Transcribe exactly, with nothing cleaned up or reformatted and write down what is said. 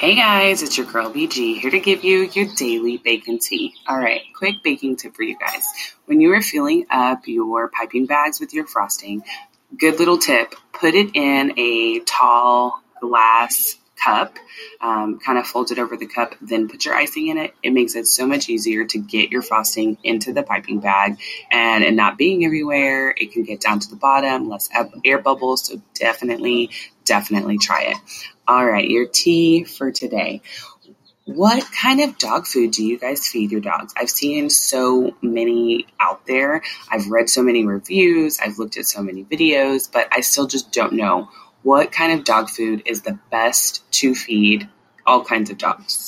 Hey guys, it's your girl B G here to give you your daily bacon tea. All right, quick baking tip for you guys. When you are filling up your piping bags with your frosting, good little tip, put it in a tall glass cup, um, kind of fold it over the cup, then put your icing in it. It makes it so much easier to get your frosting into the piping bag and it not being everywhere. It can get down to the bottom, less air bubbles. So definitely, definitely try it. All right, your tea for today. What kind of dog food do you guys feed your dogs? I've seen so many out there. I've read so many reviews. I've looked at so many videos, but I still just don't know what kind of dog food is the best to feed all kinds of dogs.